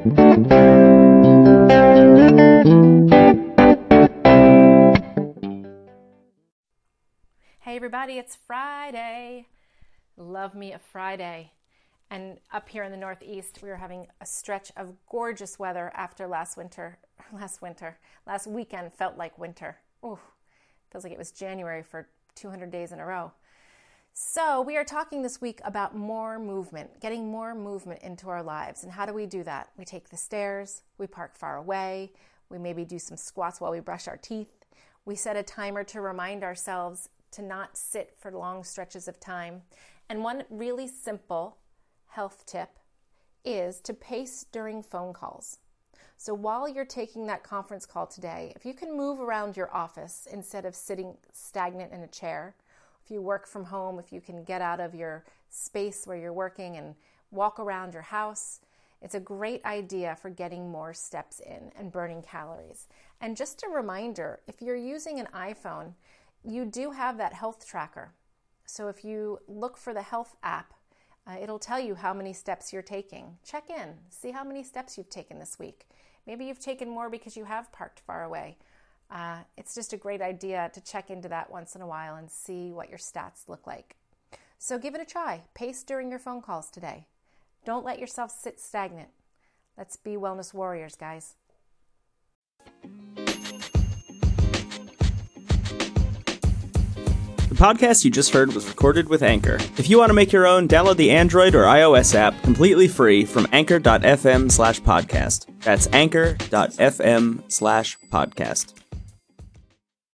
Hey everybody, it's Friday. Love me a Friday. And up here in the Northeast, we are having a stretch of gorgeous weather after last weekend felt like winter. Ooh, feels like it was January for 200 days in a row. So we are talking this week about more movement, getting more movement into our lives. And how do we do that? We take the stairs, we park far away, we maybe do some squats while we brush our teeth. We set a timer to remind ourselves to not sit for long stretches of time. And one really simple health tip is to pace during phone calls. So while you're taking that conference call today, if you can move around your office instead of sitting stagnant in a chair, if you work from home, if you can get out of your space where you're working and walk around your house, it's a great idea for getting more steps in and burning calories. And just a reminder, if you're using an iPhone, you do have that health tracker. So if you look for the health app, it'll tell you how many steps you're taking. Check in, see how many steps you've taken this week. Maybe you've taken more because you have parked far away. It's just a great idea to check into that once in a while and see what your stats look like. So give it a try. Pace during your phone calls today. Don't let yourself sit stagnant. Let's be wellness warriors, guys. The podcast you just heard was recorded with Anchor. If you want to make your own, download the Android or iOS app completely free from anchor.fm/podcast. That's anchor.fm/podcast.